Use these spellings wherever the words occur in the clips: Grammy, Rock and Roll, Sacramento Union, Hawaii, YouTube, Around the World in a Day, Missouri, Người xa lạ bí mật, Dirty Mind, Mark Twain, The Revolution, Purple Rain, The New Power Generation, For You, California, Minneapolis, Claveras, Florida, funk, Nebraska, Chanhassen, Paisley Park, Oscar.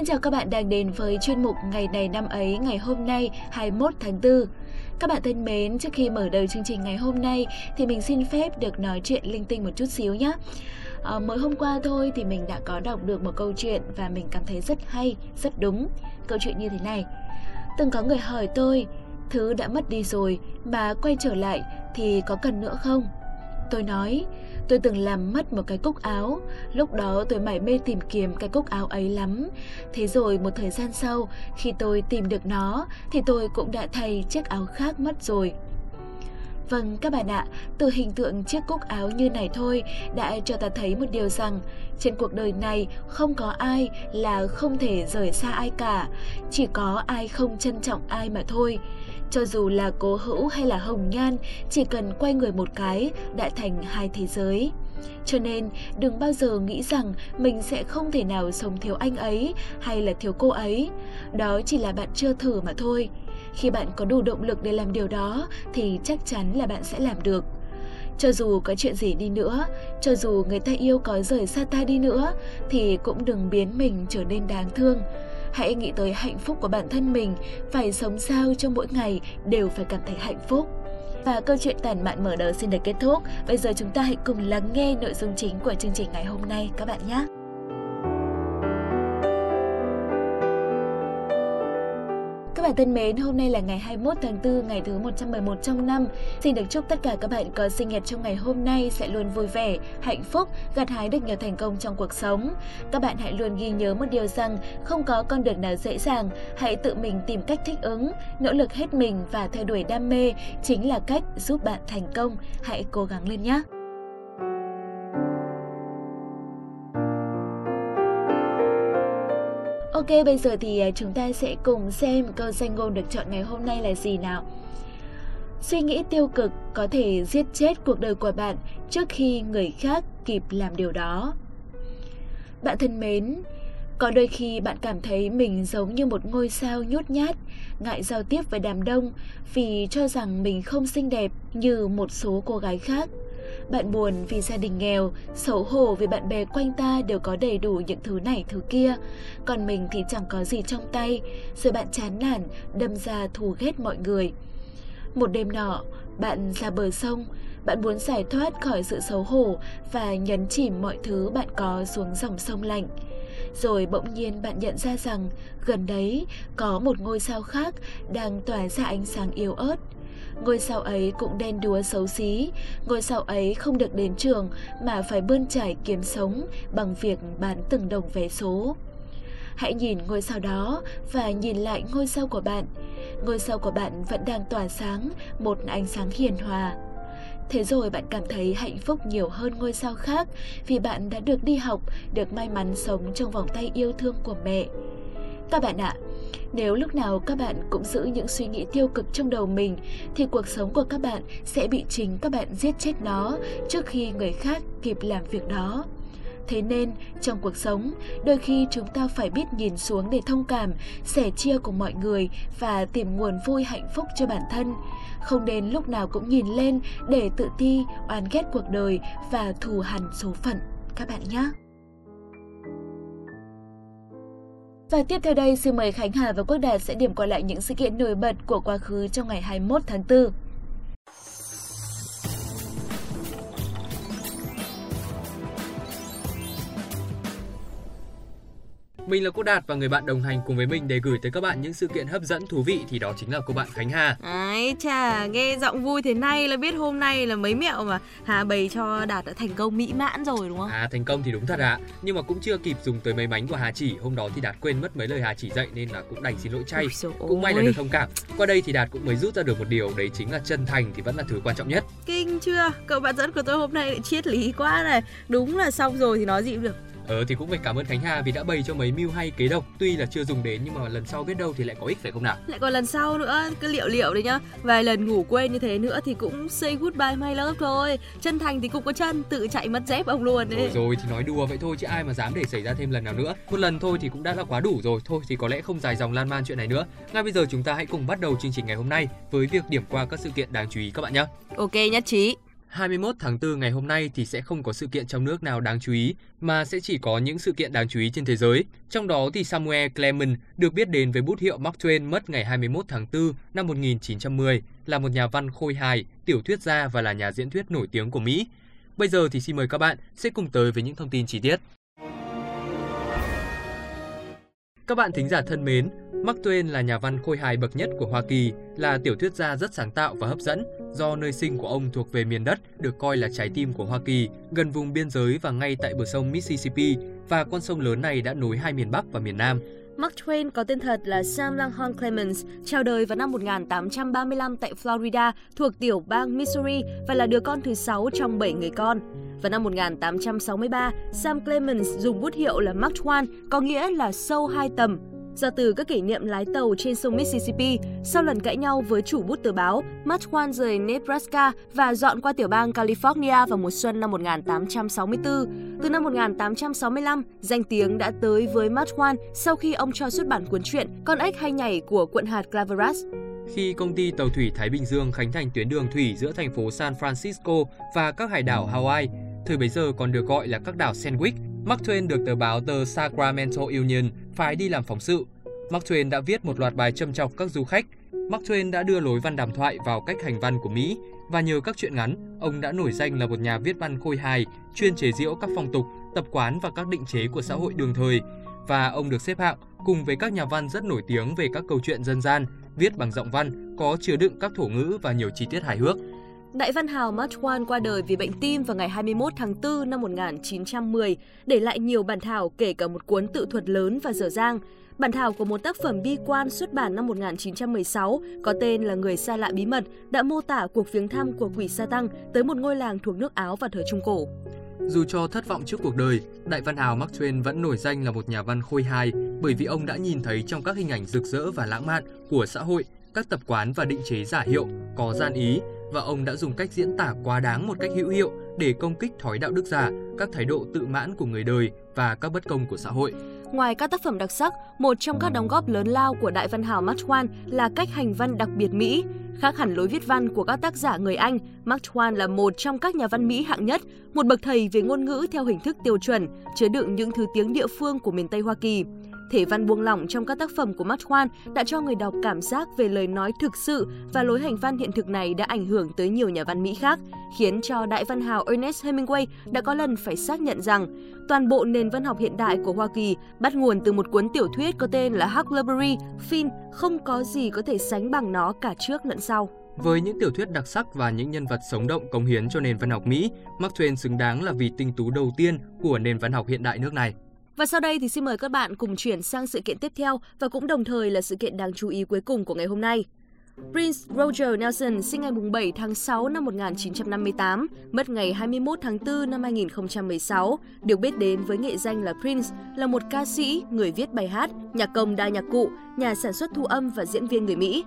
Xin chào các bạn đang đến với chuyên mục Ngày này năm ấy ngày hôm nay 21 tháng 4. Các bạn thân mến, trước khi mở đầu chương trình ngày hôm nay thì mình xin phép được nói chuyện linh tinh một chút xíu nhé. Mới hôm qua thôi thì mình đã có đọc được một câu chuyện và mình cảm thấy rất hay, rất đúng. Câu chuyện như thế này: từng có người hỏi tôi, thứ đã mất đi rồi mà quay trở lại thì có cần nữa không? Tôi nói, tôi từng làm mất một cái cúc áo, lúc đó tôi mải mê tìm kiếm cái cúc áo ấy lắm. Thế rồi một thời gian sau, khi tôi tìm được nó, thì tôi cũng đã thay chiếc áo khác mất rồi. Vâng các bạn ạ, từ hình tượng chiếc cúc áo như này thôi đã cho ta thấy một điều rằng trên cuộc đời này không có ai là không thể rời xa ai cả, chỉ có ai không trân trọng ai mà thôi. Cho dù là Cố Hữu hay là Hồng Nhan, chỉ cần quay người một cái đã thành hai thế giới. Cho nên đừng bao giờ nghĩ rằng mình sẽ không thể nào sống thiếu anh ấy hay là thiếu cô ấy. Đó chỉ là bạn chưa thử mà thôi. Khi bạn có đủ động lực để làm điều đó thì chắc chắn là bạn sẽ làm được. Cho dù có chuyện gì đi nữa, cho dù người ta yêu có rời xa ta đi nữa, thì cũng đừng biến mình trở nên đáng thương. Hãy nghĩ tới hạnh phúc của bản thân mình, phải sống sao cho mỗi ngày đều phải cảm thấy hạnh phúc. Và câu chuyện tản mạn mở đầu xin được kết thúc. Bây giờ chúng ta hãy cùng lắng nghe nội dung chính của chương trình ngày hôm nay các bạn nhé. Các bạn thân mến, hôm nay là ngày 21 tháng 4, ngày thứ 111 trong năm. Xin được chúc tất cả các bạn có sinh nhật trong ngày hôm nay sẽ luôn vui vẻ, hạnh phúc, gặt hái được nhiều thành công trong cuộc sống. Các bạn hãy luôn ghi nhớ một điều rằng không có con đường nào dễ dàng, hãy tự mình tìm cách thích ứng, nỗ lực hết mình và theo đuổi đam mê chính là cách giúp bạn thành công. Hãy cố gắng lên nhé! Ok, bây giờ thì chúng ta sẽ cùng xem câu danh ngôn được chọn ngày hôm nay là gì nào. Suy nghĩ tiêu cực có thể giết chết cuộc đời của bạn trước khi người khác kịp làm điều đó. Bạn thân mến, có đôi khi bạn cảm thấy mình giống như một ngôi sao nhút nhát, ngại giao tiếp với đám đông vì cho rằng mình không xinh đẹp như một số cô gái khác. Bạn buồn vì gia đình nghèo, xấu hổ vì bạn bè quanh ta đều có đầy đủ những thứ này thứ kia, còn mình thì chẳng có gì trong tay, rồi bạn chán nản, đâm ra thù ghét mọi người. Một đêm nọ, bạn ra bờ sông, bạn muốn giải thoát khỏi sự xấu hổ và nhấn chìm mọi thứ bạn có xuống dòng sông lạnh. Rồi bỗng nhiên bạn nhận ra rằng gần đấy có một ngôi sao khác đang tỏa ra ánh sáng yếu ớt. Ngôi sao ấy cũng đen đúa xấu xí, ngôi sao ấy không được đến trường mà phải bươn chải kiếm sống bằng việc bán từng đồng vé số. Hãy nhìn ngôi sao đó và nhìn lại ngôi sao của bạn. Ngôi sao của bạn vẫn đang tỏa sáng, một ánh sáng hiền hòa. Thế rồi bạn cảm thấy hạnh phúc nhiều hơn ngôi sao khác vì bạn đã được đi học, được may mắn sống trong vòng tay yêu thương của mẹ. Các bạn ạ, nếu lúc nào các bạn cũng giữ những suy nghĩ tiêu cực trong đầu mình thì cuộc sống của các bạn sẽ bị chính các bạn giết chết nó trước khi người khác kịp làm việc đó. Thế nên, trong cuộc sống, đôi khi chúng ta phải biết nhìn xuống để thông cảm, sẻ chia cùng mọi người và tìm nguồn vui hạnh phúc cho bản thân. Không đến lúc nào cũng nhìn lên để tự ti, oán ghét cuộc đời và thù hằn số phận các bạn nhé. Và tiếp theo đây, xin mời Khánh Hà và Quốc Đạt sẽ điểm qua lại những sự kiện nổi bật của quá khứ trong ngày 21 tháng 4. Mình là Quốc Đạt và người bạn đồng hành cùng với mình để gửi tới các bạn những sự kiện hấp dẫn thú vị thì đó chính là cô bạn Khánh Hà. Ấy chà, nghe giọng vui thế này là biết hôm nay là mấy mẹo mà Hà bày cho Đạt đã thành công mỹ mãn rồi đúng không? À, thành công thì đúng thật ạ. Nhưng mà cũng chưa kịp dùng tới mấy bánh của Hà chỉ, hôm đó thì Đạt quên mất mấy lời Hà chỉ dạy nên là cũng đành xin lỗi chay. Cũng may là được thông cảm. Qua đây thì Đạt cũng mới rút ra được một điều, đấy chính là chân thành thì vẫn là thứ quan trọng nhất. Kinh chưa? Cậu bạn dẫn của tôi hôm nay lại triết lý quá này. Đúng là xong rồi thì nói gì cũng được. Thì cũng phải cảm ơn Khánh Hà vì đã bày cho mấy mưu hay kế độc. Tuy là chưa dùng đến nhưng mà lần sau biết đâu thì lại có ích phải không nào? Lại còn lần sau nữa, cứ liệu đấy nhá. Vài lần ngủ quên như thế nữa thì cũng say goodbye my love thôi. Chân thành thì cũng có chân, tự chạy mất dép ông luôn đấy. Rồi thì nói đùa vậy thôi chứ ai mà dám để xảy ra thêm lần nào nữa. Một lần thôi thì cũng đã là quá đủ rồi. Thôi thì có lẽ không dài dòng lan man chuyện này nữa. Ngay bây giờ chúng ta hãy cùng bắt đầu chương trình ngày hôm nay với việc điểm qua các sự kiện đáng chú ý các bạn nhé. Ok, nhất trí. 21 tháng 4 ngày hôm nay thì sẽ không có sự kiện trong nước nào đáng chú ý, mà sẽ chỉ có những sự kiện đáng chú ý trên thế giới. Trong đó thì Samuel Clemens được biết đến với bút hiệu Mark Twain mất ngày 21 tháng 4 năm 1910, là một nhà văn khôi hài, tiểu thuyết gia và là nhà diễn thuyết nổi tiếng của Mỹ. Bây giờ thì xin mời các bạn sẽ cùng tới với những thông tin chi tiết. Các bạn thính giả thân mến, Mark Twain là nhà văn khôi hài bậc nhất của Hoa Kỳ, là tiểu thuyết gia rất sáng tạo và hấp dẫn, do nơi sinh của ông thuộc về miền đất được coi là trái tim của Hoa Kỳ, gần vùng biên giới và ngay tại bờ sông Mississippi, và con sông lớn này đã nối hai miền Bắc và miền Nam. Mark Twain có tên thật là Sam Langhorne Clemens, chào đời vào năm 1835 tại Florida thuộc tiểu bang Missouri và là đứa con thứ 6 trong 7 người con. Vào năm 1863, Sam Clemens dùng bút hiệu là Mark Twain, có nghĩa là sâu 2 tầm. Do từ các kỷ niệm lái tàu trên sông Mississippi, sau lần cãi nhau với chủ bút tờ báo, Mark Twain rời Nebraska và dọn qua tiểu bang California vào mùa xuân năm 1864. Từ năm 1865, danh tiếng đã tới với Mark Twain sau khi ông cho xuất bản cuốn truyện Con ếch hay nhảy của quận hạt Claveras. Khi công ty tàu thủy Thái Bình Dương khánh thành tuyến đường thủy giữa thành phố San Francisco và các hải đảo Hawaii, thời bấy giờ còn được gọi là các đảo Sandwich, Mark Twain được tờ báo The Sacramento Union phái đi làm phóng sự. Mark Twain đã viết một loạt bài châm chọc các du khách. Mark Twain đã đưa lối văn đàm thoại vào cách hành văn của Mỹ và nhờ các truyện ngắn, ông đã nổi danh là một nhà viết văn khôi hài, chuyên chế giễu các phong tục, tập quán và các định chế của xã hội đương thời. Và ông được xếp hạng cùng với các nhà văn rất nổi tiếng về các câu chuyện dân gian, viết bằng giọng văn, có chứa đựng các thổ ngữ và nhiều chi tiết hài hước. Đại văn hào Mark Twain qua đời vì bệnh tim vào ngày 21 tháng 4 năm 1910, để lại nhiều bản thảo kể cả một cuốn tự thuật lớn và dở dang. Bản thảo của một tác phẩm bi quan xuất bản năm 1916 có tên là Người xa lạ bí mật đã mô tả cuộc viếng thăm của quỷ Satan tới một ngôi làng thuộc nước Áo vào thời Trung Cổ. Dù cho thất vọng trước cuộc đời, đại văn hào Mark Twain vẫn nổi danh là một nhà văn khôi hài bởi vì ông đã nhìn thấy trong các hình ảnh rực rỡ và lãng mạn của xã hội, các tập quán và định chế giả hiệu, có gian ý, và ông đã dùng cách diễn tả quá đáng một cách hữu hiệu để công kích thói đạo đức giả, các thái độ tự mãn của người đời và các bất công của xã hội. Ngoài các tác phẩm đặc sắc, một trong các đóng góp lớn lao của đại văn hào Mark Twain là cách hành văn đặc biệt Mỹ. Khác hẳn lối viết văn của các tác giả người Anh, Mark Twain là một trong các nhà văn Mỹ hạng nhất, một bậc thầy về ngôn ngữ theo hình thức tiêu chuẩn, chứa đựng những thứ tiếng địa phương của miền Tây Hoa Kỳ. Thể văn buông lỏng trong các tác phẩm của Mark Twain đã cho người đọc cảm giác về lời nói thực sự, và lối hành văn hiện thực này đã ảnh hưởng tới nhiều nhà văn Mỹ khác, khiến cho đại văn hào Ernest Hemingway đã có lần phải xác nhận rằng toàn bộ nền văn học hiện đại của Hoa Kỳ bắt nguồn từ một cuốn tiểu thuyết có tên là Huckleberry Finn, không có gì có thể sánh bằng nó cả trước lẫn sau. Với những tiểu thuyết đặc sắc và những nhân vật sống động cống hiến cho nền văn học Mỹ, Mark Twain xứng đáng là vị tinh tú đầu tiên của nền văn học hiện đại nước này. Và sau đây thì xin mời các bạn cùng chuyển sang sự kiện tiếp theo và cũng đồng thời là sự kiện đáng chú ý cuối cùng của ngày hôm nay. Prince Roger Nelson sinh ngày 7 tháng 6 năm 1958, mất ngày 21 tháng 4 năm 2016, được biết đến với nghệ danh là Prince, là một ca sĩ, người viết bài hát, nhạc công đa nhạc cụ, nhà sản xuất thu âm và diễn viên người Mỹ.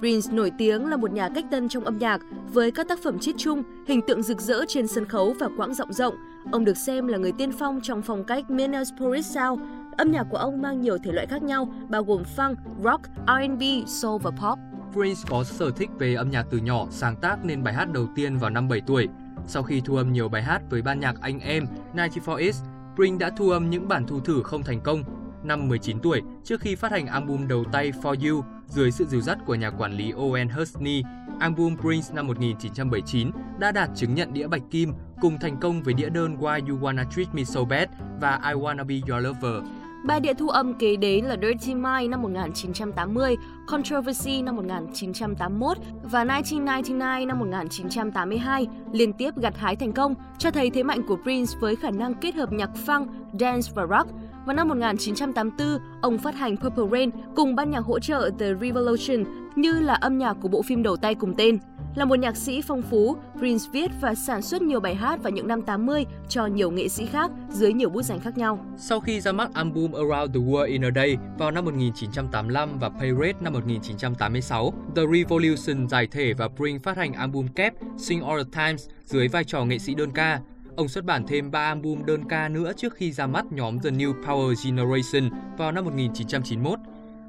Prince nổi tiếng là một nhà cách tân trong âm nhạc, với các tác phẩm chiết chung, hình tượng rực rỡ trên sân khấu và quãng giọng rộng. Ông được xem là người tiên phong trong phong cách Minneapolis Sound. Âm nhạc của ông mang nhiều thể loại khác nhau, bao gồm funk, rock, R&B, soul và pop. Prince có sở thích về âm nhạc từ nhỏ, sáng tác nên bài hát đầu tiên vào năm 7 tuổi. Sau khi thu âm nhiều bài hát với ban nhạc anh em 94X, Prince đã thu âm những bản thu thử không thành công. Năm 19 tuổi, trước khi phát hành album đầu tay For You, dưới sự dìu dắt của nhà quản lý Owen Husney, album Prince năm 1979 đã đạt chứng nhận đĩa bạch kim cùng thành công với đĩa đơn Why You Wanna Treat Me So Bad và I Wanna Be Your Lover. Ba đĩa thu âm kế đến là Dirty Mind năm 1980, Controversy năm 1981 và 1999 năm 1982 liên tiếp gặt hái thành công, cho thấy thế mạnh của Prince với khả năng kết hợp nhạc funk, dance và rock. Vào năm 1984, ông phát hành Purple Rain cùng ban nhạc hỗ trợ The Revolution như là âm nhạc của bộ phim đầu tay cùng tên. Là một nhạc sĩ phong phú, Prince viết và sản xuất nhiều bài hát vào những năm 80 cho nhiều nghệ sĩ khác dưới nhiều bút danh khác nhau. Sau khi ra mắt album Around the World in a Day vào năm 1985 và Parade năm 1986, The Revolution giải thể và Prince phát hành album kép Sing Along With Me dưới vai trò nghệ sĩ đơn ca. Ông xuất bản thêm 3 album đơn ca nữa trước khi ra mắt nhóm The New Power Generation vào năm 1991.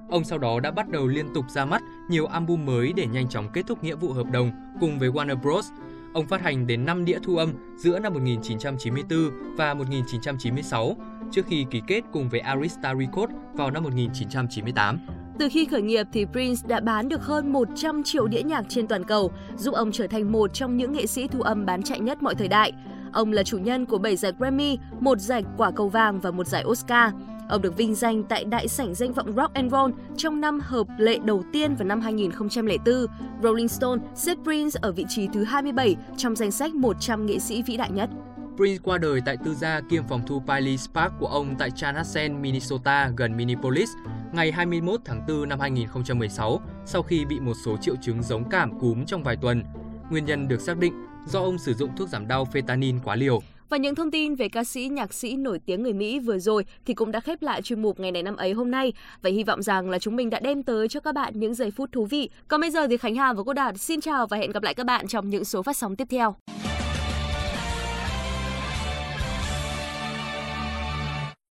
Ông sau đó đã bắt đầu liên tục ra mắt nhiều album mới để nhanh chóng kết thúc nghĩa vụ hợp đồng cùng với Warner Bros. Ông phát hành đến 5 đĩa thu âm giữa năm 1994 và 1996, trước khi ký kết cùng với Arista Records vào năm 1998. Từ khi khởi nghiệp thì Prince đã bán được hơn 100 triệu đĩa nhạc trên toàn cầu, giúp ông trở thành một trong những nghệ sĩ thu âm bán chạy nhất mọi thời đại. Ông là chủ nhân của 7 giải Grammy, 1 giải Quả Cầu Vàng và 1 giải Oscar. Ông được vinh danh tại đại sảnh danh vọng Rock and Roll trong năm hợp lệ đầu tiên vào năm 2004. Rolling Stone xếp Prince ở vị trí thứ 27 trong danh sách 100 nghệ sĩ vĩ đại nhất. Prince qua đời tại tư gia kiêm phòng thu Paisley Park của ông tại Chanhassen, Minnesota gần Minneapolis ngày 21 tháng 4 năm 2016 sau khi bị một số triệu chứng giống cảm cúm trong vài tuần. Nguyên nhân được xác định do ông sử dụng thuốc giảm đau fentanyl quá liều. Và những thông tin về ca sĩ, nhạc sĩ nổi tiếng người Mỹ vừa rồi thì cũng đã khép lại chuyên mục Ngày này năm ấy hôm nay. Và hy vọng rằng là chúng mình đã đem tới cho các bạn những giây phút thú vị. Còn bây giờ thì Khánh Hà và cô Đạt xin chào và hẹn gặp lại các bạn trong những số phát sóng tiếp theo.